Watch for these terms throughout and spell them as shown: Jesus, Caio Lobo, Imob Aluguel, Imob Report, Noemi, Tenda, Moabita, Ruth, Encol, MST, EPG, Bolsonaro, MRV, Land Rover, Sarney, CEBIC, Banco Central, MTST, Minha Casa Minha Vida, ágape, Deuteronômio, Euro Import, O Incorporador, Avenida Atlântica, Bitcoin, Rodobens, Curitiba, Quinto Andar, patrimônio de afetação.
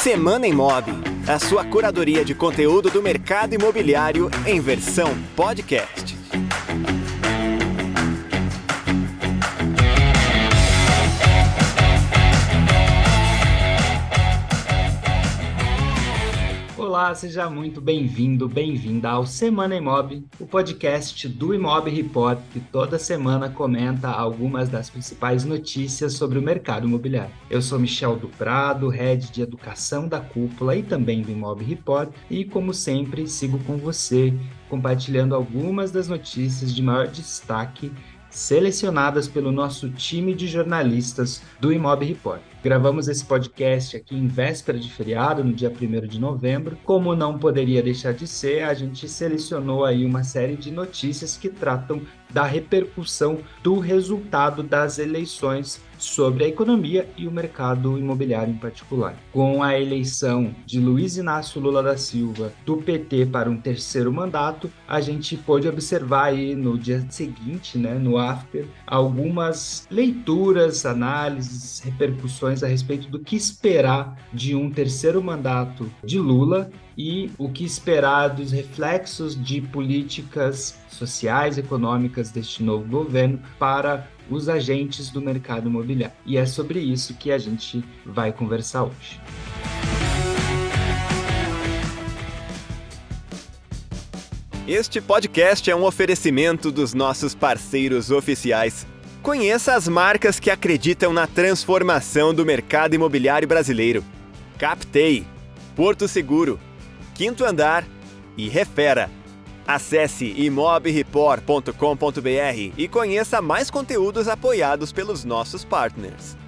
Semana Imob, a sua curadoria de conteúdo do mercado imobiliário em versão podcast. Olá, seja muito bem-vindo, bem-vinda ao Semana Imob, o podcast do Imob Report, que toda semana comenta algumas das principais notícias sobre o mercado imobiliário. Eu sou Michel Duprado, Head de Educação da Cúpula e também do Imob Report, e como sempre, sigo com você, compartilhando algumas das notícias de maior destaque selecionadas pelo nosso time de jornalistas do Imob Report. Gravamos esse podcast aqui em véspera de feriado, no dia 1º de novembro. Como não poderia deixar de ser, a gente selecionou aí uma série de notícias que tratam da repercussão do resultado das eleições sobre a economia e o mercado imobiliário em particular. Com a eleição de Luiz Inácio Lula da Silva do PT para um terceiro mandato, a gente pôde observar aí no dia seguinte, no after, algumas leituras, análises, repercussões a respeito do que esperar de um terceiro mandato de Lula e o que esperar dos reflexos de políticas sociais e econômicas deste novo governo para os agentes do mercado imobiliário. E é sobre isso que a gente vai conversar hoje. Este podcast é um oferecimento dos nossos parceiros oficiais. Conheça as marcas que acreditam na transformação do mercado imobiliário brasileiro. Captei, Porto Seguro, Quinto Andar e Refera. Acesse imobreport.com.br e conheça mais conteúdos apoiados pelos nossos partners.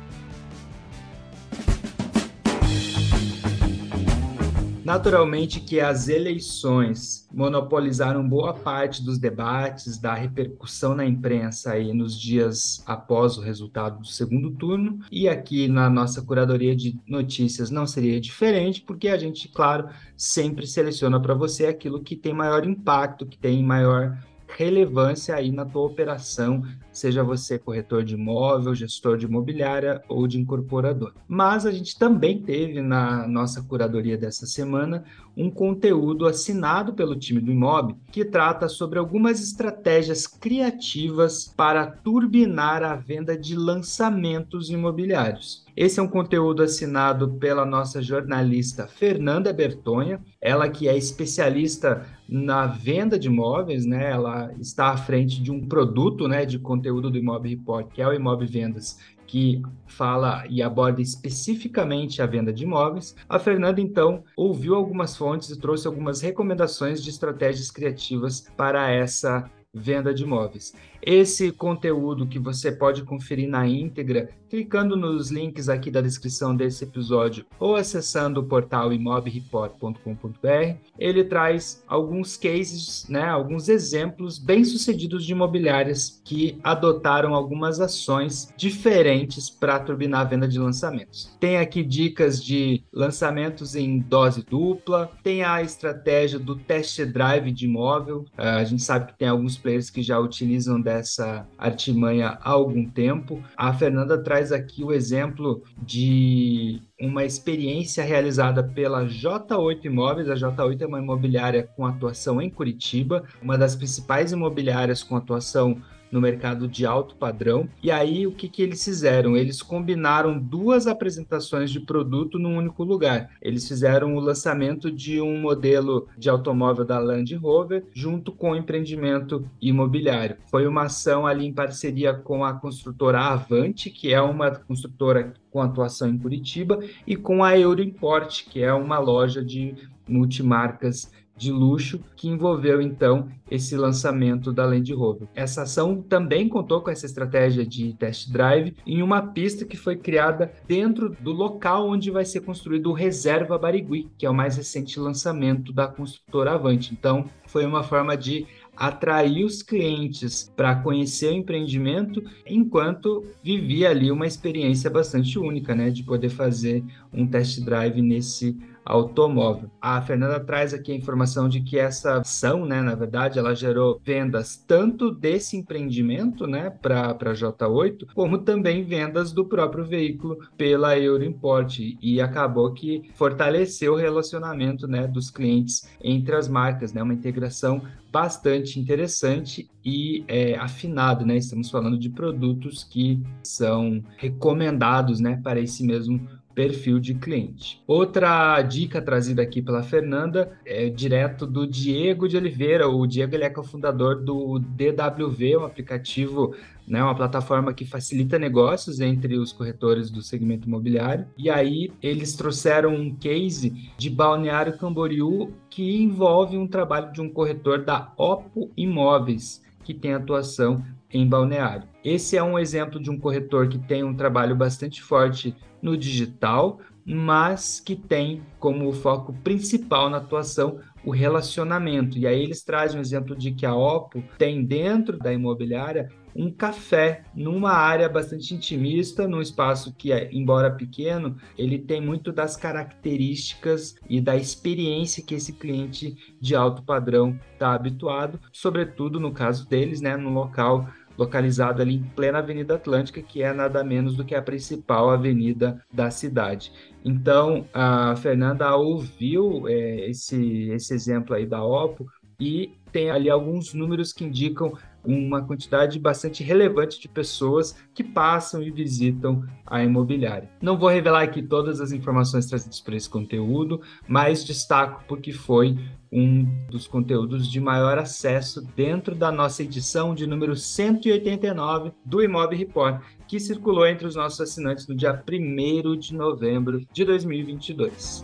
Naturalmente que as eleições monopolizaram boa parte dos debates, da repercussão na imprensa aí nos dias após o resultado do segundo turno, e aqui na nossa curadoria de notícias não seria diferente, porque a gente, claro, sempre seleciona para você aquilo que tem maior impacto, que tem maior relevância aí na tua operação, seja você corretor de imóvel, gestor de imobiliária ou de incorporador. Mas a gente também teve na nossa curadoria dessa semana um conteúdo assinado pelo time do Imob que trata sobre algumas estratégias criativas para turbinar a venda de lançamentos imobiliários. Esse é um conteúdo assinado pela nossa jornalista Fernanda Bertonha, ela que é especialista na venda de imóveis, Ela está à frente de um produto, de conteúdo do Imob Report, que é o Imob Vendas, que fala e aborda especificamente a venda de imóveis. A Fernanda, então, ouviu algumas fontes e trouxe algumas recomendações de estratégias criativas para essa venda de imóveis. Esse conteúdo que você pode conferir na íntegra, clicando nos links aqui da descrição desse episódio ou acessando o portal imobreport.com.br, ele traz alguns cases, alguns exemplos bem-sucedidos de imobiliárias que adotaram algumas ações diferentes para turbinar a venda de lançamentos. Tem aqui dicas de lançamentos em dose dupla, tem a estratégia do test drive de imóvel, a gente sabe que tem alguns players que já utilizam dessa artimanha há algum tempo. A Fernanda traz aqui o exemplo de uma experiência realizada pela J8 Imóveis. A J8 é uma imobiliária com atuação em Curitiba, uma das principais imobiliárias com atuação no mercado de alto padrão. E aí, o que eles fizeram? Eles combinaram duas apresentações de produto num único lugar. Eles fizeram o lançamento de um modelo de automóvel da Land Rover junto com o empreendimento imobiliário. Foi uma ação ali em parceria com a construtora Avante, que é uma construtora com atuação em Curitiba, e com a Euro Import, que é uma loja de multimarcas de luxo, que envolveu, então, esse lançamento da Land Rover. Essa ação também contou com essa estratégia de test drive em uma pista que foi criada dentro do local onde vai ser construído o Reserva Barigui, que é o mais recente lançamento da construtora Avante. Então, foi uma forma de atrair os clientes para conhecer o empreendimento, enquanto vivia ali uma experiência bastante única, de poder fazer um test drive nesse automóvel. A Fernanda traz aqui a informação de que essa ação, né, na verdade, ela gerou vendas tanto desse empreendimento, né, para a J8, como também vendas do próprio veículo pela Euro Import, e acabou que fortaleceu o relacionamento, né, dos clientes entre as marcas, né, uma integração bastante interessante e afinado, né? Estamos falando de produtos que são recomendados, né, para esse mesmo perfil de cliente. Outra dica trazida aqui pela Fernanda é direto do Diego de Oliveira. O Diego, ele é cofundador do DWV, um aplicativo, né, uma plataforma que facilita negócios entre os corretores do segmento imobiliário. E aí eles trouxeram um case de Balneário Camboriú que envolve um trabalho de um corretor da Opo Imóveis, que tem atuação em Balneário. Esse é um exemplo de um corretor que tem um trabalho bastante forte no digital, mas que tem como foco principal na atuação o relacionamento. E aí eles trazem um exemplo de que a Opo tem dentro da imobiliária um café numa área bastante intimista, num espaço que, embora pequeno, ele tem muito das características e da experiência que esse cliente de alto padrão está habituado, sobretudo no caso deles, né, num local localizado ali em plena Avenida Atlântica, que é nada menos do que a principal avenida da cidade. Então, a Fernanda ouviu esse exemplo aí da Opo e tem ali alguns números que indicam uma quantidade bastante relevante de pessoas que passam e visitam a imobiliária. Não vou revelar aqui todas as informações trazidas por esse conteúdo, mas destaco porque foi um dos conteúdos de maior acesso dentro da nossa edição de número 189 do Imob Report, que circulou entre os nossos assinantes no dia 1º de novembro de 2022.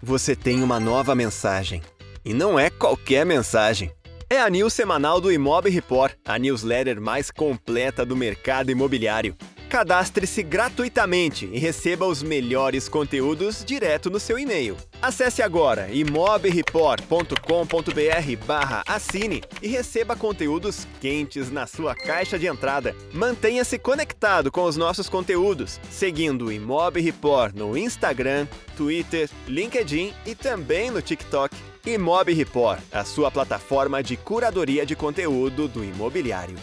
Você tem uma nova mensagem. E não é qualquer mensagem. É a news semanal do Imob Report, a newsletter mais completa do mercado imobiliário. Cadastre-se gratuitamente e receba os melhores conteúdos direto no seu e-mail. Acesse agora imobreport.com.br/assine e receba conteúdos quentes na sua caixa de entrada. Mantenha-se conectado com os nossos conteúdos, seguindo o Imob Report no Instagram, Twitter, LinkedIn e também no TikTok. Imob Report, a sua plataforma de curadoria de conteúdo do imobiliário.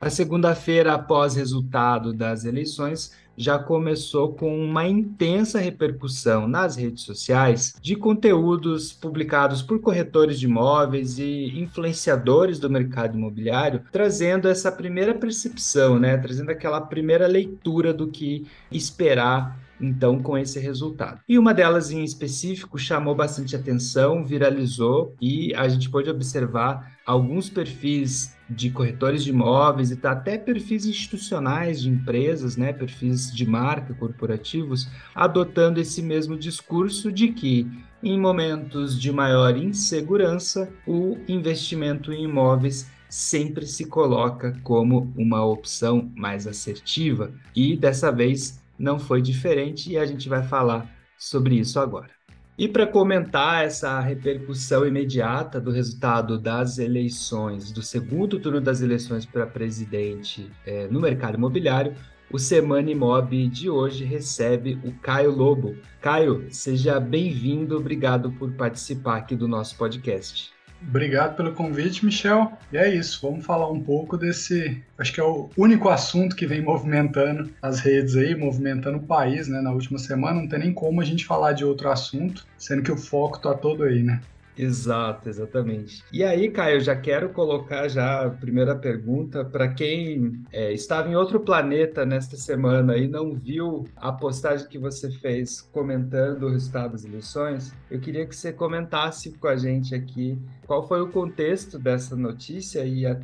A segunda-feira, após resultado das eleições, já começou com uma intensa repercussão nas redes sociais de conteúdos publicados por corretores de imóveis e influenciadores do mercado imobiliário, trazendo essa primeira percepção, né? Trazendo aquela primeira leitura do que esperar, então, com esse resultado. E uma delas em específico chamou bastante atenção, viralizou, e a gente pôde observar alguns perfis de corretores de imóveis e até perfis institucionais de empresas, né, perfis de marca, corporativos, adotando esse mesmo discurso de que, em momentos de maior insegurança, o investimento em imóveis sempre se coloca como uma opção mais assertiva, e dessa vez não foi diferente, e a gente vai falar sobre isso agora. E para comentar essa repercussão imediata do resultado das eleições, do segundo turno das eleições para presidente no mercado imobiliário, o Semana Imob de hoje recebe o Caio Lobo. Caio, seja bem-vindo, obrigado por participar aqui do nosso podcast. Obrigado pelo convite, Michel. E é isso, vamos falar um pouco desse... Acho que é o único assunto que vem movimentando as redes aí, movimentando o país, né? Na última semana, não tem nem como a gente falar de outro assunto, sendo que o foco tá todo aí, né? Exato, exatamente. E aí, Caio, já quero colocar já a primeira pergunta para quem estava em outro planeta nesta semana e não viu a postagem que você fez comentando o resultado das eleições. Eu queria que você comentasse com a gente aqui qual foi o contexto dessa notícia, e eu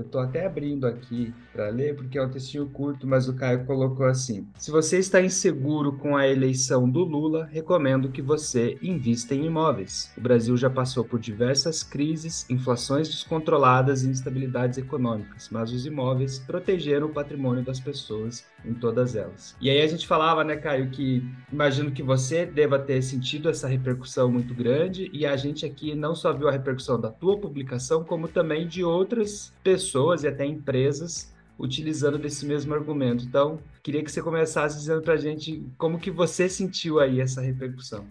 estou até abrindo aqui para ler, porque é um textinho curto, mas o Caio colocou assim: se você está inseguro com a eleição do Lula, recomendo que você invista em imóveis. O Brasil já passou por diversas crises, inflações descontroladas e instabilidades econômicas, mas os imóveis protegeram o patrimônio das pessoas em todas elas. E aí a gente falava, né, Caio, que imagino que você deva ter sentido essa repercussão muito grande, e a gente aqui não só viu a repercussão da tua publicação, como também de outras pessoas e até empresas utilizando desse mesmo argumento. Então, queria que você começasse dizendo para a gente como que você sentiu aí essa repercussão.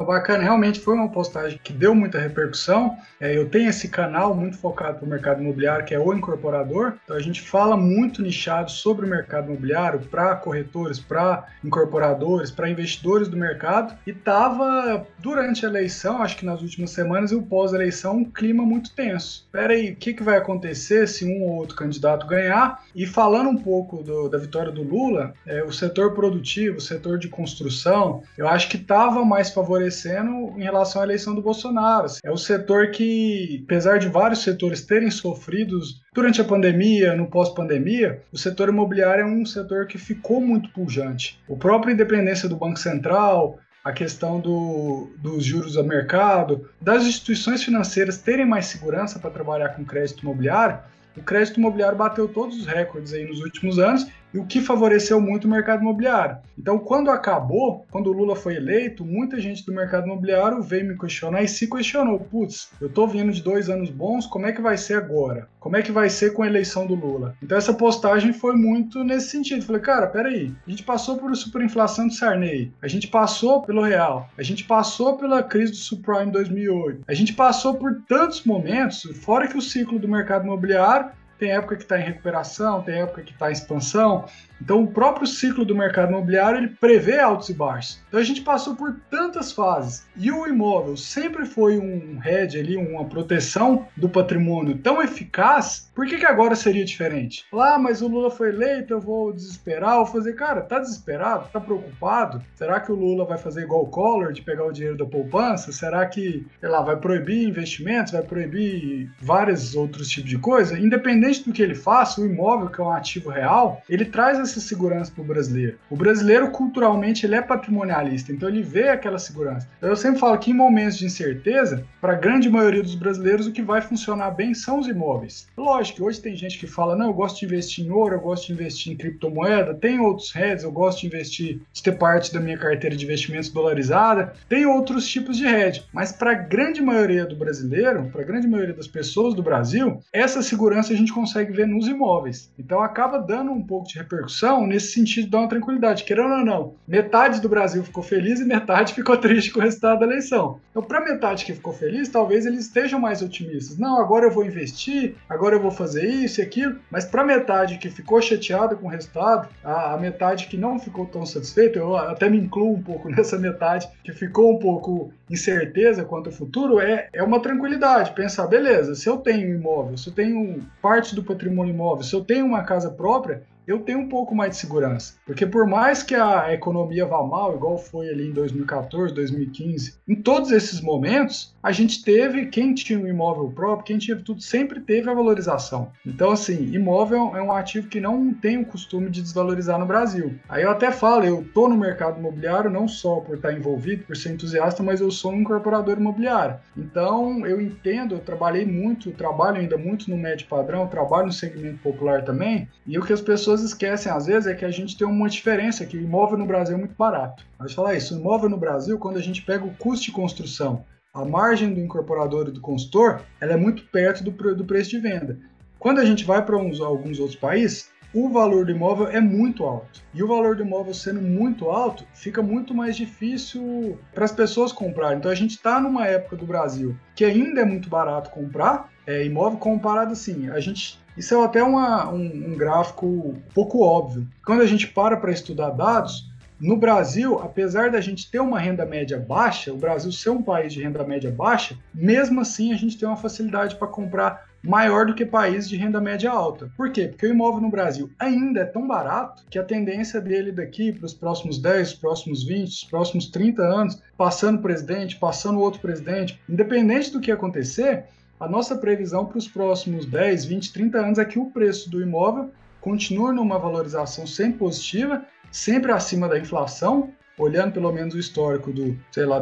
Bacana, realmente foi uma postagem que deu muita repercussão. Eu tenho esse canal muito focado para o mercado imobiliário, que é O Incorporador. Então a gente fala muito nichado sobre o mercado imobiliário para corretores, para incorporadores, para investidores do mercado. E estava, durante a eleição, acho que nas últimas semanas e o pós-eleição, um clima muito tenso. Espera aí, o que vai acontecer se um ou outro candidato ganhar? E falando um pouco da vitória do Lula, o setor produtivo, o setor de construção, eu acho que estava mais favorecido em relação à eleição do Bolsonaro. É o setor que, apesar de vários setores terem sofrido durante a pandemia, no pós-pandemia, o setor imobiliário é um setor que ficou muito pujante. A própria independência do Banco Central, a questão dos juros a mercado, das instituições financeiras terem mais segurança para trabalhar com crédito imobiliário, o crédito imobiliário bateu todos os recordes aí nos últimos anos, e o que favoreceu muito o mercado imobiliário. Então, quando o Lula foi eleito, muita gente do mercado imobiliário veio me questionar e se questionou. Putz, eu tô vindo de 2 anos bons, como é que vai ser agora? Como é que vai ser com a eleição do Lula? Então, essa postagem foi muito nesse sentido. Falei, cara, peraí, a gente passou por superinflação de Sarney, a gente passou pelo real, a gente passou pela crise do subprime 2008, a gente passou por tantos momentos, fora que o ciclo do mercado imobiliário tem época que está em recuperação, tem época que está em expansão. Então, o próprio ciclo do mercado imobiliário, ele prevê altos e baixos. Então, a gente passou por tantas fases. E o imóvel sempre foi um hedge ali, uma proteção do patrimônio tão eficaz, por que agora seria diferente? Ah, mas o Lula foi eleito, eu vou desesperar, vou fazer... Cara, tá desesperado? Tá preocupado? Será que o Lula vai fazer igual o Collor, de pegar o dinheiro da poupança? Será que, sei lá, vai proibir investimentos? Vai proibir vários outros tipos de coisa? Independente do que ele faça, o imóvel, que é um ativo real, ele traz essa segurança para o brasileiro. O brasileiro, culturalmente, ele é patrimonialista, então ele vê aquela segurança. Eu sempre falo que em momentos de incerteza, para a grande maioria dos brasileiros, o que vai funcionar bem são os imóveis. Lógico que hoje tem gente que fala, não, eu gosto de investir em ouro, eu gosto de investir em criptomoeda, tem outros hedges, eu gosto de investir, de ter parte da minha carteira de investimentos dolarizada, tem outros tipos de hedge, mas para a grande maioria do brasileiro, para a grande maioria das pessoas do Brasil, essa segurança a gente consegue ver nos imóveis. Então acaba dando um pouco de repercussão nesse sentido, dá uma tranquilidade, querendo ou não. Metade do Brasil ficou feliz e metade ficou triste com o resultado da eleição. Então, para metade que ficou feliz, talvez eles estejam mais otimistas. Não, agora eu vou investir, agora eu vou fazer isso e aquilo. Mas para metade que ficou chateada com o resultado, a metade que não ficou tão satisfeita, eu até me incluo um pouco nessa metade que ficou um pouco incerteza quanto ao futuro, é uma tranquilidade. Pensar, beleza, se eu tenho imóvel, se eu tenho parte do patrimônio imóvel, se eu tenho uma casa própria, eu tenho um pouco mais de segurança. Porque por mais que a economia vá mal, igual foi ali em 2014, 2015, em todos esses momentos, a gente teve, quem tinha um imóvel próprio, quem tinha tudo, sempre teve a valorização. Então, assim, imóvel é um ativo que não tem o costume de desvalorizar no Brasil. Aí eu até falo, eu tô no mercado imobiliário não só por estar envolvido, por ser entusiasta, mas eu sou um incorporador imobiliário. Então, eu entendo, eu trabalhei muito, trabalho ainda muito no médio padrão, trabalho no segmento popular também, e o que as pessoas esquecem às vezes é que a gente tem uma diferença, que o imóvel no Brasil é muito barato. Mas falar isso, o imóvel no Brasil, quando a gente pega o custo de construção, a margem do incorporador e do consultor, ela é muito perto do preço de venda. Quando a gente vai para alguns outros países, o valor do imóvel é muito alto. E o valor do imóvel sendo muito alto, fica muito mais difícil para as pessoas comprarem. Então a gente está numa época do Brasil que ainda é muito barato comprar imóvel comparado assim. A gente... Isso é até um gráfico um pouco óbvio. Quando a gente para estudar dados, no Brasil, apesar da gente ter uma renda média baixa, o Brasil ser um país de renda média baixa, mesmo assim a gente tem uma facilidade para comprar maior do que países de renda média alta. Por quê? Porque o imóvel no Brasil ainda é tão barato que a tendência dele daqui para os próximos 10, os próximos 20, os próximos 30 anos, passando presidente, passando outro presidente, independente do que acontecer, a nossa previsão para os próximos 10, 20, 30 anos é que o preço do imóvel continue numa valorização sempre positiva, sempre acima da inflação. Olhando pelo menos o histórico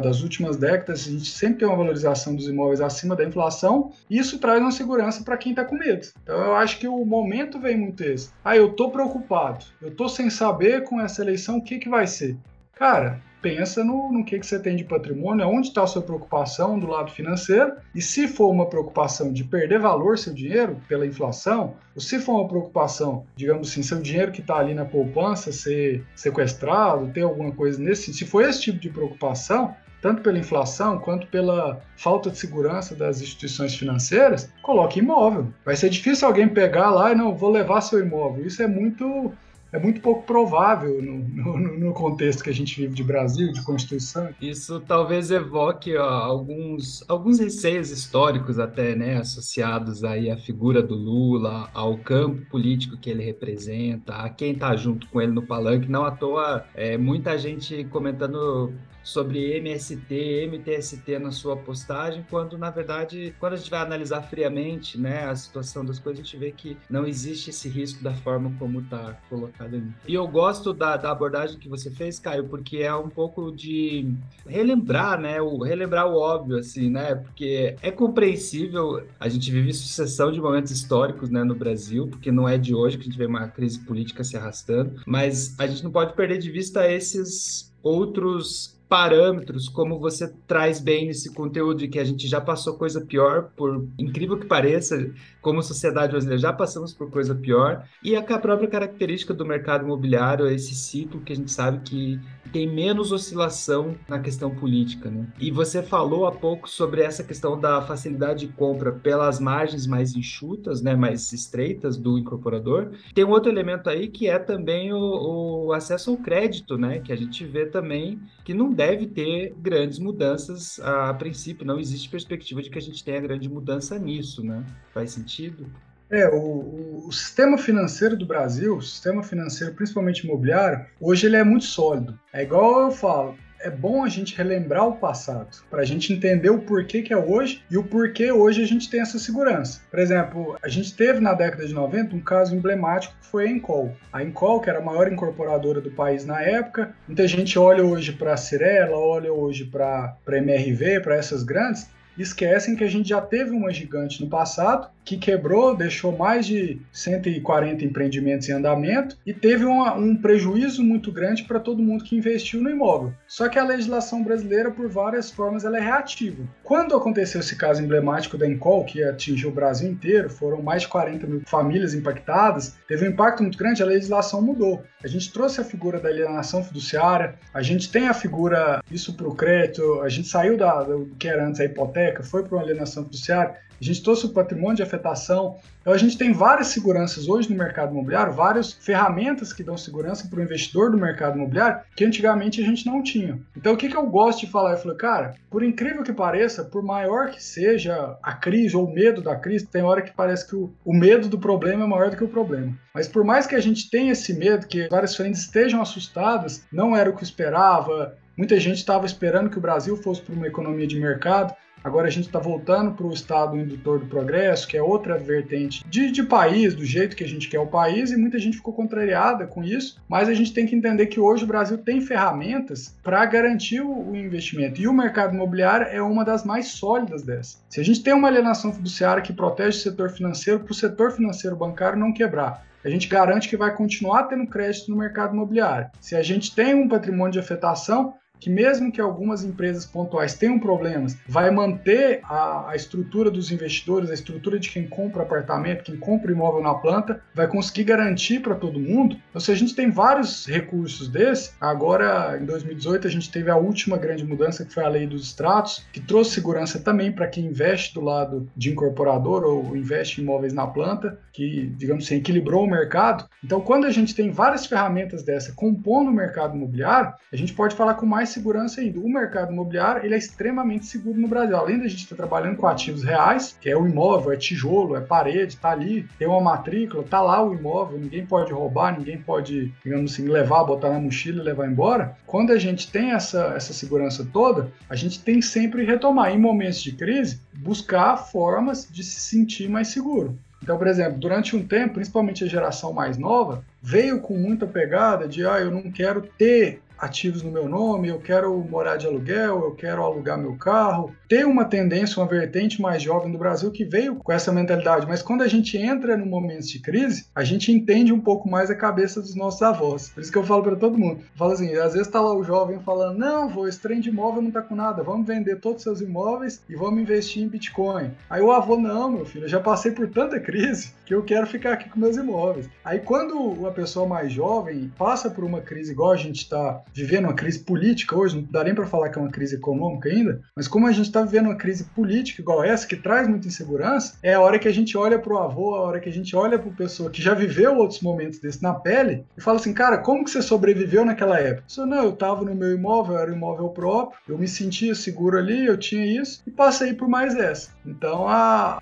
das últimas décadas, a gente sempre tem uma valorização dos imóveis acima da inflação, e isso traz uma segurança para quem está com medo. Então eu acho que o momento vem muito esse. Eu estou preocupado, eu estou sem saber com essa eleição o que vai ser. Cara, pensa no que você tem de patrimônio, aonde está a sua preocupação do lado financeiro, e se for uma preocupação de perder valor seu dinheiro pela inflação, ou se for uma preocupação, digamos assim, seu dinheiro que está ali na poupança ser sequestrado, ter alguma coisa nesse, se for esse tipo de preocupação, tanto pela inflação quanto pela falta de segurança das instituições financeiras, coloque imóvel. Vai ser difícil alguém pegar lá e não, vou levar seu imóvel. Isso é muito pouco provável no contexto que a gente vive de Brasil, de Constituição. Isso talvez evoque alguns receios históricos até, né, associados aí à figura do Lula, ao campo político que ele representa, a quem está junto com ele no palanque. Não à toa, muita gente comentando sobre MST, MTST na sua postagem, quando, na verdade, quando a gente vai analisar friamente, né, a situação das coisas, a gente vê que não existe esse risco da forma como está colocado ali. E eu gosto da abordagem que você fez, Caio, porque é um pouco de relembrar, né, relembrar o óbvio, assim, né, porque é compreensível, a gente vive sucessão de momentos históricos, né, no Brasil, porque não é de hoje que a gente vê uma crise política se arrastando, mas a gente não pode perder de vista esses outros parâmetros, como você traz bem nesse conteúdo, de que a gente já passou coisa pior, por incrível que pareça, como sociedade brasileira já passamos por coisa pior, e a própria característica do mercado imobiliário, esse ciclo que a gente sabe que tem menos oscilação na questão política, né? E você falou há pouco sobre essa questão da facilidade de compra pelas margens mais enxutas, né, mais estreitas do incorporador. Tem um outro elemento aí que é também o acesso ao crédito, né, que a gente vê também que não deve ter grandes mudanças a princípio, não existe perspectiva de que a gente tenha grande mudança nisso, né? Faz sentido? O sistema financeiro do Brasil, o sistema financeiro principalmente imobiliário, hoje ele é muito sólido. É igual eu falo, é bom a gente relembrar o passado, para a gente entender o porquê que é hoje e o porquê hoje a gente tem essa segurança. Por exemplo, a gente teve na década de 90 um caso emblemático que foi a Encol. A Encol, que era a maior incorporadora do país na época, muita gente olha hoje para a Cirela, olha hoje para a MRV, para essas grandes, esquecem que a gente já teve uma gigante no passado, que quebrou, deixou mais de 140 empreendimentos em andamento e teve um prejuízo muito grande para todo mundo que investiu no imóvel. Só que a legislação brasileira, por várias formas, ela é reativa. Quando aconteceu esse caso emblemático da Encol, que atingiu o Brasil inteiro, foram mais de 40 mil famílias impactadas, teve um impacto muito grande, a legislação mudou. A gente trouxe a figura da alienação fiduciária, a gente tem a figura, isso para o crédito, a gente saiu do que era antes a hipoteca, foi para uma alienação fiduciária, a gente trouxe o patrimônio de afetação. Então a gente tem várias seguranças hoje no mercado imobiliário, várias ferramentas que dão segurança para o investidor do mercado imobiliário que antigamente a gente não tinha. Então o que eu gosto de falar? Eu falo, cara, por incrível que pareça, por maior que seja a crise ou o medo da crise, tem hora que parece que o medo do problema é maior do que o problema. Mas por mais que a gente tenha esse medo, que várias frentes estejam assustadas, não era o que eu esperava, muita gente estava esperando que o Brasil fosse para uma economia de mercado. Agora a gente está voltando para o Estado indutor do progresso, que é outra vertente de país, do jeito que a gente quer o país, e muita gente ficou contrariada com isso, mas a gente tem que entender que hoje o Brasil tem ferramentas para garantir o investimento, e o mercado imobiliário é uma das mais sólidas dessas. Se a gente tem uma alienação fiduciária que protege o setor financeiro, para o setor financeiro bancário não quebrar, a gente garante que vai continuar tendo crédito no mercado imobiliário. Se a gente tem um patrimônio de afetação, que mesmo que algumas empresas pontuais tenham problemas, vai manter a estrutura dos investidores, a estrutura de quem compra apartamento, quem compra imóvel na planta, vai conseguir garantir para todo mundo. Então, se a gente tem vários recursos desses, agora em 2018 a gente teve a última grande mudança, que foi a lei dos extratos, que trouxe segurança também para quem investe do lado de incorporador ou investe em imóveis na planta, que, digamos assim, equilibrou o mercado. Então, quando a gente tem várias ferramentas dessa compondo o mercado imobiliário, a gente pode falar com mais segurança ainda. O mercado imobiliário, ele é extremamente seguro no Brasil. Além da gente estar trabalhando com ativos reais, que é o imóvel, é tijolo, é parede, tá ali, tem uma matrícula, tá lá o imóvel, ninguém pode roubar, ninguém pode, digamos assim, levar, botar na mochila e levar embora. Quando a gente tem essa segurança toda, a gente tem sempre que retomar, em momentos de crise, buscar formas de se sentir mais seguro. Então, por exemplo, durante um tempo, principalmente a geração mais nova, veio com muita pegada de, eu não quero ter ativos no meu nome, eu quero morar de aluguel, eu quero alugar meu carro. Tem uma tendência, uma vertente mais jovem do Brasil que veio com essa mentalidade, mas quando a gente entra no momento de crise, a gente entende um pouco mais a cabeça dos nossos avós. Por isso que eu falo para todo mundo, eu falo assim, às vezes tá lá o jovem falando, não, vô, esse trem de imóvel não tá com nada, vamos vender todos os seus imóveis e vamos investir em Bitcoin. Aí o avô, não, meu filho, eu já passei por tanta crise que eu quero ficar aqui com meus imóveis. Aí quando uma pessoa mais jovem passa por uma crise igual a gente tá vivendo uma crise política hoje, não dá nem para falar que é uma crise econômica ainda, mas como a gente está vivendo uma crise política igual essa, que traz muita insegurança, é a hora que a gente olha para o avô, a hora que a gente olha para a pessoa que já viveu outros momentos desse na pele e fala assim, cara, como que você sobreviveu naquela época? Eu falo, não, eu estava no meu imóvel, era um imóvel próprio, eu me sentia seguro ali, eu tinha isso e passei por mais essa. Então,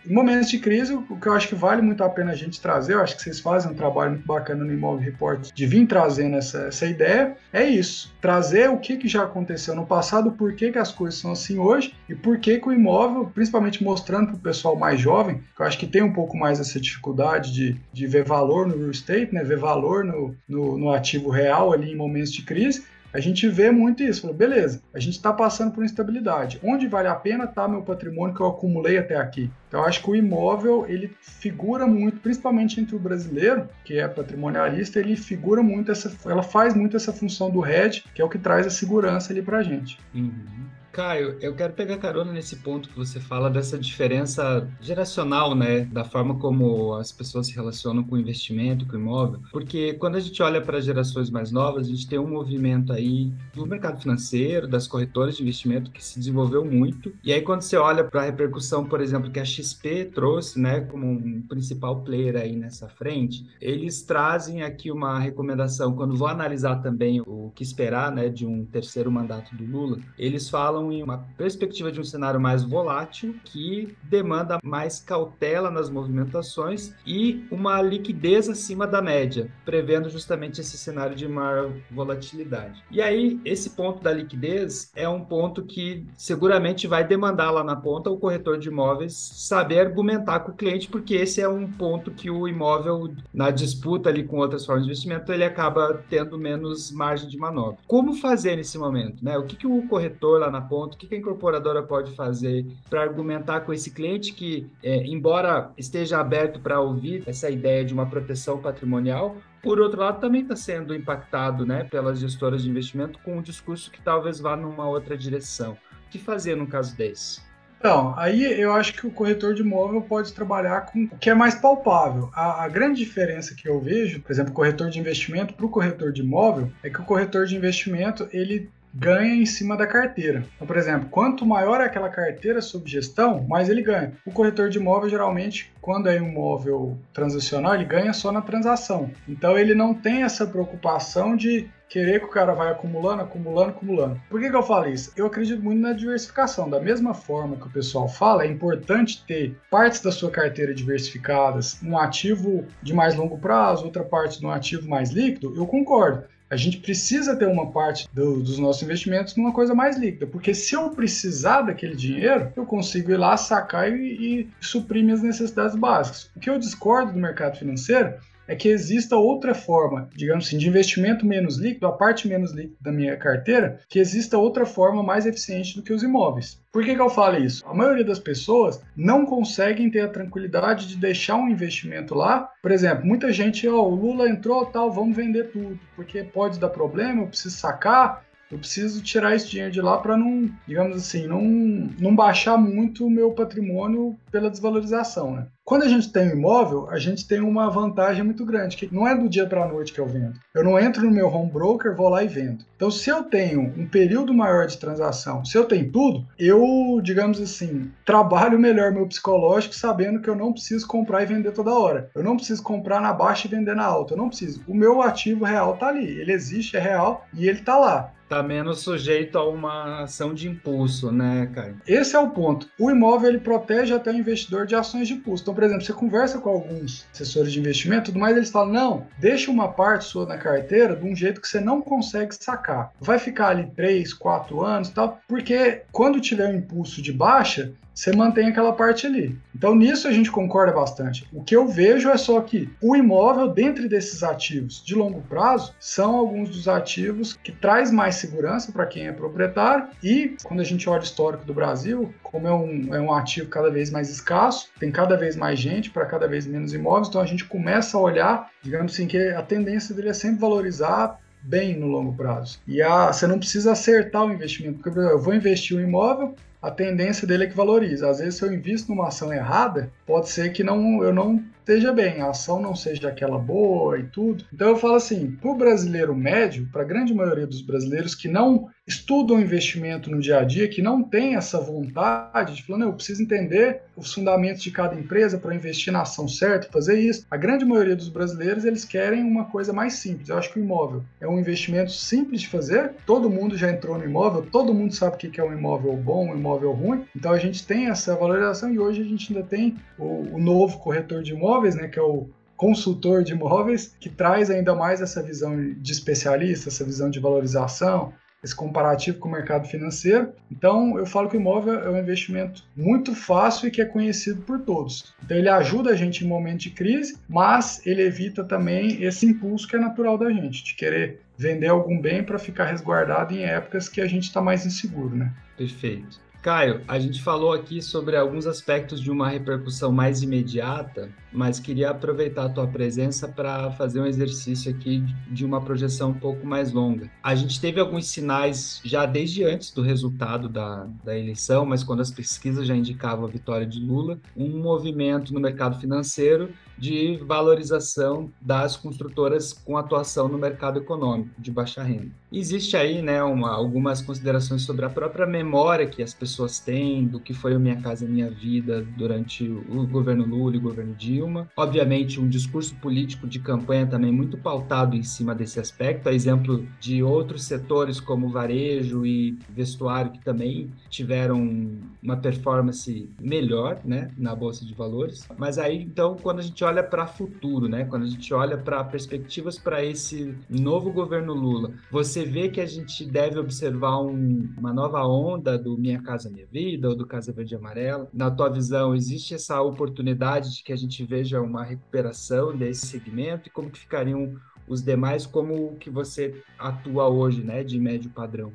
em momentos de crise, o que eu acho que vale muito a pena a gente trazer, eu acho que vocês fazem um trabalho muito bacana no Imob Report de vir trazendo essa ideia, é isso. Trazer o que já aconteceu no passado, por que as coisas são assim hoje e por que o imóvel, principalmente mostrando para o pessoal mais jovem, que eu acho que tem um pouco mais essa dificuldade de ver valor no real estate, né, ver valor no ativo real ali em momentos de crise. A gente vê muito isso, fala, beleza, a gente está passando por instabilidade. Onde vale a pena tá meu patrimônio que eu acumulei até aqui? Então, eu acho que o imóvel, ele figura muito, principalmente entre o brasileiro, que é patrimonialista, ele figura muito, ela faz muito essa função do hedge, que é o que traz a segurança ali para a gente. Uhum. Caio, eu quero pegar carona nesse ponto que você fala dessa diferença geracional, né? Da forma como as pessoas se relacionam com o investimento, com o imóvel. Porque quando a gente olha para as gerações mais novas, a gente tem um movimento aí do mercado financeiro, das corretoras de investimento que se desenvolveu muito. E aí quando você olha para a repercussão, por exemplo, que a XP trouxe, né? Como um principal player aí nessa frente, eles trazem aqui uma recomendação, quando vão analisar também o que esperar, né? De um terceiro mandato do Lula, eles falam em uma perspectiva de um cenário mais volátil que demanda mais cautela nas movimentações e uma liquidez acima da média, prevendo justamente esse cenário de maior volatilidade. E aí, esse ponto da liquidez é um ponto que seguramente vai demandar lá na ponta o corretor de imóveis saber argumentar com o cliente, porque esse é um ponto que o imóvel, na disputa ali com outras formas de investimento, ele acaba tendo menos margem de manobra. Como fazer nesse momento, né? O que o corretor lá na ponta, o que a incorporadora pode fazer para argumentar com esse cliente que, embora esteja aberto para ouvir essa ideia de uma proteção patrimonial, por outro lado, também está sendo impactado, né, pelas gestoras de investimento com um discurso que talvez vá numa outra direção. O que fazer num caso desse? Então, aí eu acho que o corretor de imóvel pode trabalhar com o que é mais palpável. A grande diferença que eu vejo, por exemplo, corretor de investimento para o corretor de imóvel, é que o corretor de investimento, ele ganha em cima da carteira. Então, por exemplo, quanto maior é aquela carteira sob gestão, mais ele ganha. O corretor de imóvel, geralmente, quando é um imóvel transacional, ele ganha só na transação. Então, ele não tem essa preocupação de querer que o cara vai acumulando, acumulando, acumulando. Por que eu falo isso? Eu acredito muito na diversificação. Da mesma forma que o pessoal fala, é importante ter partes da sua carteira diversificadas, um ativo de mais longo prazo, outra parte de um ativo mais líquido, eu concordo. A gente precisa ter uma parte dos nossos investimentos numa coisa mais líquida, porque se eu precisar daquele dinheiro, eu consigo ir lá, sacar e suprir minhas necessidades básicas. O que eu discordo do mercado financeiro é que exista outra forma, digamos assim, de investimento menos líquido, a parte menos líquida da minha carteira, que exista outra forma mais eficiente do que os imóveis. Por que eu falo isso? A maioria das pessoas não conseguem ter a tranquilidade de deixar um investimento lá. Por exemplo, muita gente, o Lula entrou, tal, vamos vender tudo, porque pode dar problema, eu preciso sacar, eu preciso tirar esse dinheiro de lá para não, digamos assim, não baixar muito o meu patrimônio pela desvalorização, né? Quando a gente tem um imóvel, a gente tem uma vantagem muito grande, que não é do dia para a noite que eu vendo. Eu não entro no meu home broker, vou lá e vendo. Então, se eu tenho um período maior de transação, se eu tenho tudo, eu, digamos assim, trabalho melhor meu psicológico sabendo que eu não preciso comprar e vender toda hora. Eu não preciso comprar na baixa e vender na alta. Eu não preciso. O meu ativo real está ali. Ele existe, é real e ele está lá. Está menos sujeito a uma ação de impulso, né, Caio? Esse é o ponto. O imóvel, ele protege até o investidor de ações de impulso. Então, por exemplo, você conversa com alguns assessores de investimento, tudo mais, eles falam, não, deixa uma parte sua na carteira de um jeito que você não consegue sacar. Vai ficar ali 3, 4 anos e tal, porque quando tiver um impulso de baixa, você mantém aquela parte ali. Então, nisso a gente concorda bastante. O que eu vejo é só que o imóvel, dentre desses ativos de longo prazo, são alguns dos ativos que traz mais segurança para quem é proprietário e, quando a gente olha o histórico do Brasil, como é um ativo cada vez mais escasso, tem cada vez mais gente para cada vez menos imóveis, então a gente começa a olhar, digamos assim, que a tendência dele é sempre valorizar bem no longo prazo. E você não precisa acertar o investimento, porque, por exemplo, eu vou investir um imóvel, a tendência dele é que valoriza. Às vezes, se eu invisto numa ação errada, pode ser que eu não esteja bem, a ação não seja aquela boa e tudo. Então, eu falo assim, para o brasileiro médio, para a grande maioria dos brasileiros que não estudam investimento no dia a dia, que não tem essa vontade de falar, eu preciso entender os fundamentos de cada empresa para investir na ação certa, fazer isso. A grande maioria dos brasileiros, eles querem uma coisa mais simples. Eu acho que o imóvel é um investimento simples de fazer, todo mundo já entrou no imóvel, todo mundo sabe o que é um imóvel bom, um imóvel ruim, então a gente tem essa valorização e hoje a gente ainda tem o novo corretor de imóveis, né, que é o consultor de imóveis, que traz ainda mais essa visão de especialista, essa visão de valorização, esse comparativo com o mercado financeiro. Então, eu falo que o imóvel é um investimento muito fácil e que é conhecido por todos. Então, ele ajuda a gente em momento de crise, mas ele evita também esse impulso que é natural da gente, de querer vender algum bem para ficar resguardado em épocas que a gente está mais inseguro, né? Perfeito. Caio, a gente falou aqui sobre alguns aspectos de uma repercussão mais imediata, mas queria aproveitar a tua presença para fazer um exercício aqui de uma projeção um pouco mais longa. A gente teve alguns sinais já desde antes do resultado da eleição, mas quando as pesquisas já indicavam a vitória de Lula, um movimento no mercado financeiro de valorização das construtoras com atuação no mercado econômico de baixa renda. Existe aí, né, algumas considerações sobre a própria memória que as pessoas têm do que foi o Minha Casa Minha Vida durante o governo Lula e o governo Dilma. Obviamente, um discurso político de campanha também muito pautado em cima desse aspecto, a exemplo de outros setores como varejo e vestuário que também tiveram uma performance melhor, né, na Bolsa de Valores. Mas aí, então, quando a gente olha para futuro, né? Quando a gente olha para perspectivas para esse novo governo Lula, você vê que a gente deve observar uma nova onda do Minha Casa Minha Vida ou do Casa Verde e Amarela. Na tua visão, existe essa oportunidade de que a gente veja uma recuperação desse segmento e como que ficariam os demais, como o que você atua hoje, né? De médio padrão.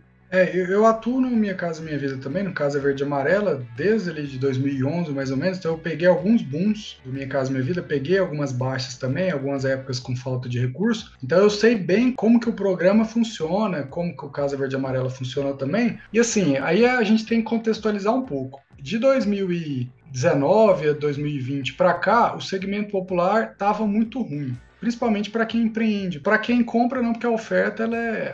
Eu atuo no Minha Casa Minha Vida também, no Casa Verde e Amarela, desde ali de 2011 mais ou menos, então eu peguei alguns booms do Minha Casa Minha Vida, peguei algumas baixas também, algumas épocas com falta de recurso, então eu sei bem como que o programa funciona, como que o Casa Verde e Amarela funciona também, e assim, aí a gente tem que contextualizar um pouco. De 2019 a 2020 para cá, o segmento popular estava muito ruim. Principalmente para quem empreende. Para quem compra, não, porque a oferta,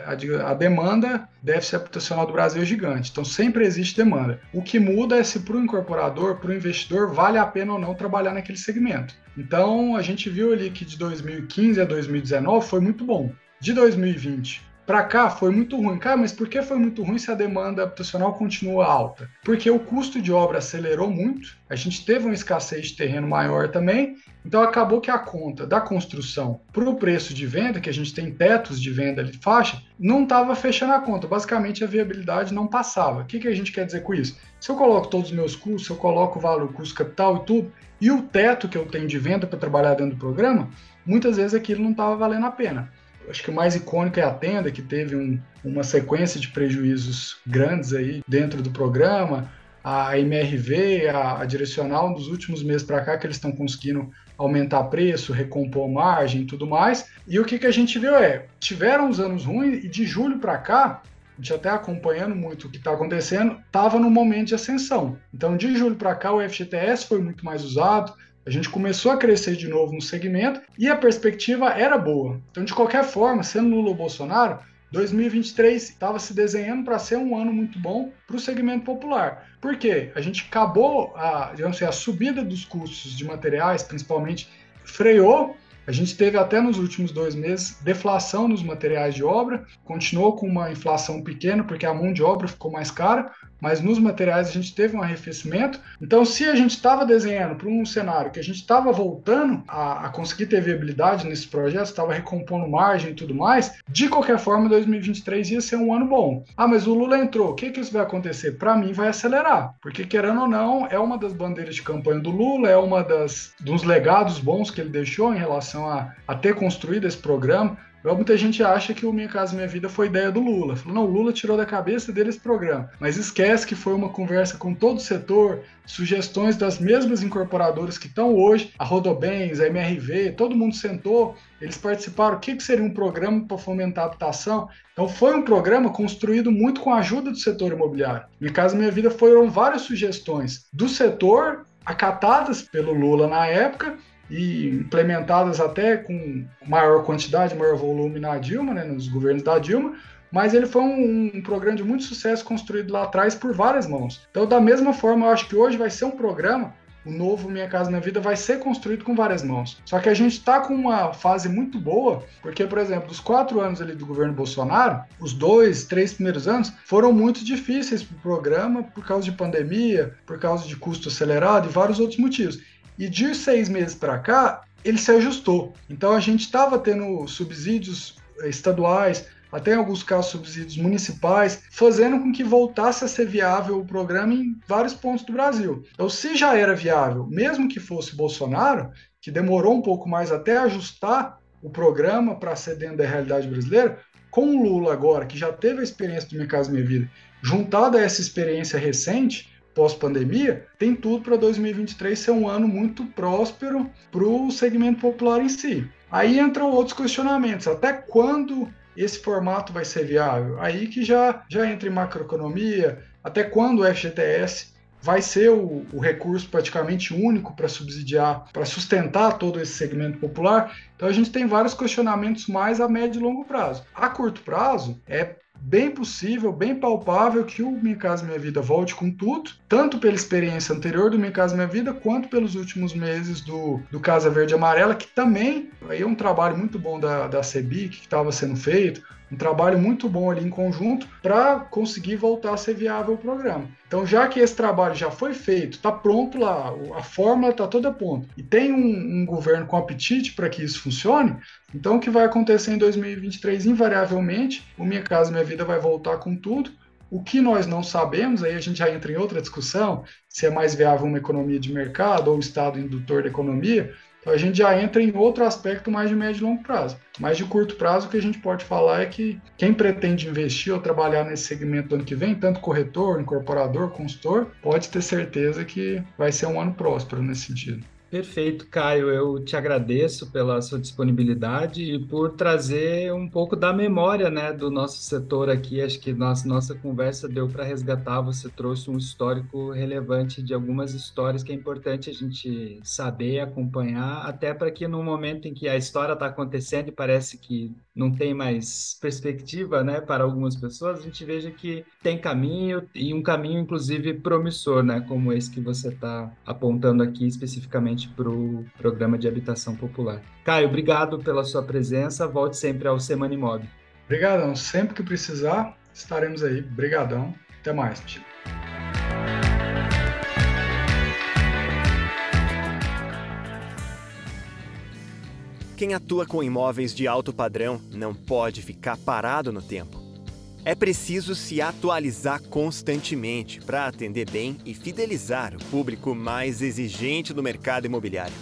a demanda, déficit habitacional do Brasil é gigante. Então, sempre existe demanda. O que muda é se para o incorporador, para o investidor, vale a pena ou não trabalhar naquele segmento. Então, a gente viu ali que de 2015 a 2019 foi muito bom. De 2020 para cá foi muito ruim. Cara, mas por que foi muito ruim se a demanda habitacional continua alta? Porque o custo de obra acelerou muito, a gente teve uma escassez de terreno maior também, então acabou que a conta da construção para o preço de venda, que a gente tem tetos de venda de faixa, não estava fechando a conta. Basicamente, a viabilidade não passava. O que a gente quer dizer com isso? Se eu coloco todos os meus custos, se eu coloco o valor, custo capital e tudo, e o teto que eu tenho de venda para trabalhar dentro do programa, muitas vezes aquilo não estava valendo a pena. Acho que o mais icônico é a Tenda, que teve uma sequência de prejuízos grandes aí dentro do programa, a MRV, a Direcional, nos últimos meses para cá, que eles estão conseguindo aumentar preço, recompor margem e tudo mais. E o que a gente viu tiveram uns anos ruins e de julho para cá, a gente até acompanhando muito o que está acontecendo, estava num momento de ascensão. Então, de julho para cá, o FGTS foi muito mais usado, a gente começou a crescer de novo no segmento e a perspectiva era boa. Então, de qualquer forma, sendo Lula ou Bolsonaro, 2023 estava se desenhando para ser um ano muito bom para o segmento popular. Por quê? A gente acabou, a subida dos custos de materiais, principalmente, freou. A gente teve até nos últimos 2 meses deflação nos materiais de obra, continuou com uma inflação pequena porque a mão de obra ficou mais cara, mas nos materiais a gente teve um arrefecimento. Então, se a gente estava desenhando para um cenário que a gente estava voltando a conseguir ter viabilidade nesse projeto, estava recompondo margem e tudo mais, de qualquer forma, 2023 ia ser um ano bom. Ah, mas o Lula entrou, o que que isso vai acontecer? Para mim, vai acelerar, porque querendo ou não, é uma das bandeiras de campanha do Lula, é uma dos legados bons que ele deixou em relação a ter construído esse programa. Muita gente acha que o Minha Casa Minha Vida foi ideia do Lula. Falou, não, o Lula tirou da cabeça dele esse programa. Mas esquece que foi uma conversa com todo o setor, sugestões das mesmas incorporadoras que estão hoje, a Rodobens, a MRV, todo mundo sentou, eles participaram. O que seria um programa para fomentar a habitação? Então foi um programa construído muito com a ajuda do setor imobiliário. Minha Casa Minha Vida foram várias sugestões do setor, acatadas pelo Lula na época, e implementadas até com maior quantidade, maior volume na Dilma, né, nos governos da Dilma, mas ele foi um programa de muito sucesso construído lá atrás por várias mãos. Então, da mesma forma, eu acho que hoje vai ser um programa, o novo Minha Casa Minha Vida vai ser construído com várias mãos. Só que a gente está com uma fase muito boa, porque, por exemplo, dos 4 anos ali do governo Bolsonaro, os 2, 3 primeiros anos foram muito difíceis para o programa, por causa de pandemia, por causa de custo acelerado e vários outros motivos. E de 6 meses para cá, ele se ajustou. Então, a gente estava tendo subsídios estaduais, até em alguns casos subsídios municipais, fazendo com que voltasse a ser viável o programa em vários pontos do Brasil. Então, se já era viável, mesmo que fosse Bolsonaro, que demorou um pouco mais até ajustar o programa para ser dentro da realidade brasileira, com o Lula agora, que já teve a experiência do Minha Casa Minha Vida, juntada a essa experiência recente, pós-pandemia, tem tudo para 2023 ser um ano muito próspero para o segmento popular em si. Aí entram outros questionamentos, até quando esse formato vai ser viável? Aí que já entra em macroeconomia, até quando o FGTS vai ser o recurso praticamente único para subsidiar, para sustentar todo esse segmento popular. Então a gente tem vários questionamentos mais a médio e longo prazo. A curto prazo é bem possível, bem palpável que o Minha Casa Minha Vida volte com tudo, tanto pela experiência anterior do Minha Casa Minha Vida, quanto pelos últimos meses do Casa Verde e Amarela, que também aí é um trabalho muito bom da CEBIC que estava sendo feito, um trabalho muito bom ali em conjunto para conseguir voltar a ser viável o programa. Então, já que esse trabalho já foi feito, está pronto lá, a fórmula está toda pronta, e tem um governo com apetite para que isso funcione, então o que vai acontecer em 2023, invariavelmente, o Minha Casa Minha Vida vai voltar com tudo. O que nós não sabemos, aí a gente já entra em outra discussão, se é mais viável uma economia de mercado ou um estado indutor da economia, então a gente já entra em outro aspecto mais de médio e longo prazo. Mas de curto prazo, o que a gente pode falar é que quem pretende investir ou trabalhar nesse segmento do ano que vem, tanto corretor, incorporador, consultor, pode ter certeza que vai ser um ano próspero nesse sentido. Perfeito, Caio. Eu te agradeço pela sua disponibilidade e por trazer um pouco da memória, né, do nosso setor aqui. Acho que nossa conversa deu para resgatar. Você trouxe um histórico relevante de algumas histórias que é importante a gente saber, acompanhar, até para que no momento em que a história está acontecendo e parece que não tem mais perspectiva, né, para algumas pessoas, a gente veja que tem caminho e um caminho, inclusive, promissor, né, como esse que você está apontando aqui especificamente para o programa de habitação popular. Caio, obrigado pela sua presença. Volte sempre ao Semana Imob. Obrigadão. Sempre que precisar, estaremos aí. Obrigadão. Até mais, Michel. Quem atua com imóveis de alto padrão não pode ficar parado no tempo. É preciso se atualizar constantemente para atender bem e fidelizar o público mais exigente do mercado imobiliário.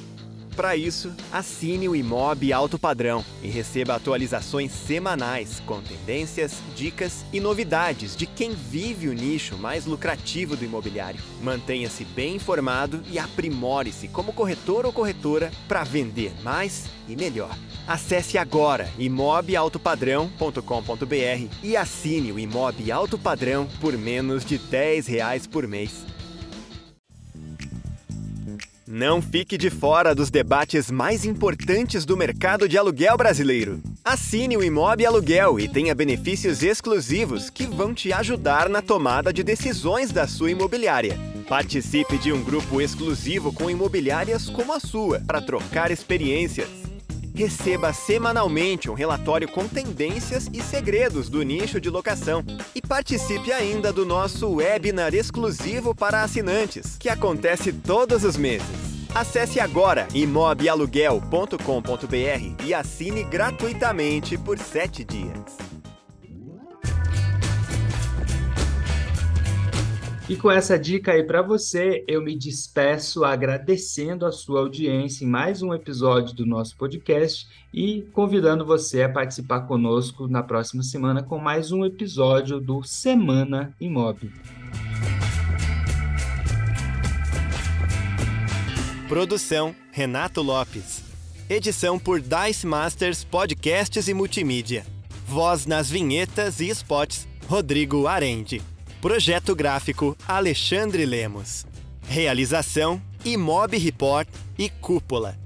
Para isso, assine o Imob Alto Padrão e receba atualizações semanais com tendências, dicas e novidades de quem vive o nicho mais lucrativo do imobiliário. Mantenha-se bem informado e aprimore-se como corretor ou corretora para vender mais e melhor. Acesse agora imobaltopadrão.com.br e assine o Imob Alto Padrão por menos de R$10 por mês. Não fique de fora dos debates mais importantes do mercado de aluguel brasileiro. Assine o Imob Aluguel e tenha benefícios exclusivos que vão te ajudar na tomada de decisões da sua imobiliária. Participe de um grupo exclusivo com imobiliárias como a sua para trocar experiências. Receba semanalmente um relatório com tendências e segredos do nicho de locação. E participe ainda do nosso webinar exclusivo para assinantes, que acontece todos os meses. Acesse agora imobaluguel.com.br e assine gratuitamente por 7 dias. E com essa dica aí para você, eu me despeço agradecendo a sua audiência em mais um episódio do nosso podcast e convidando você a participar conosco na próxima semana com mais um episódio do Semana Imob. Produção Renato Lopes. Edição por Dice Masters Podcasts e Multimídia. Voz nas vinhetas e spots, Rodrigo Arende. Projeto gráfico Alexandre Lemos. Realização Imob Report e Cúpula.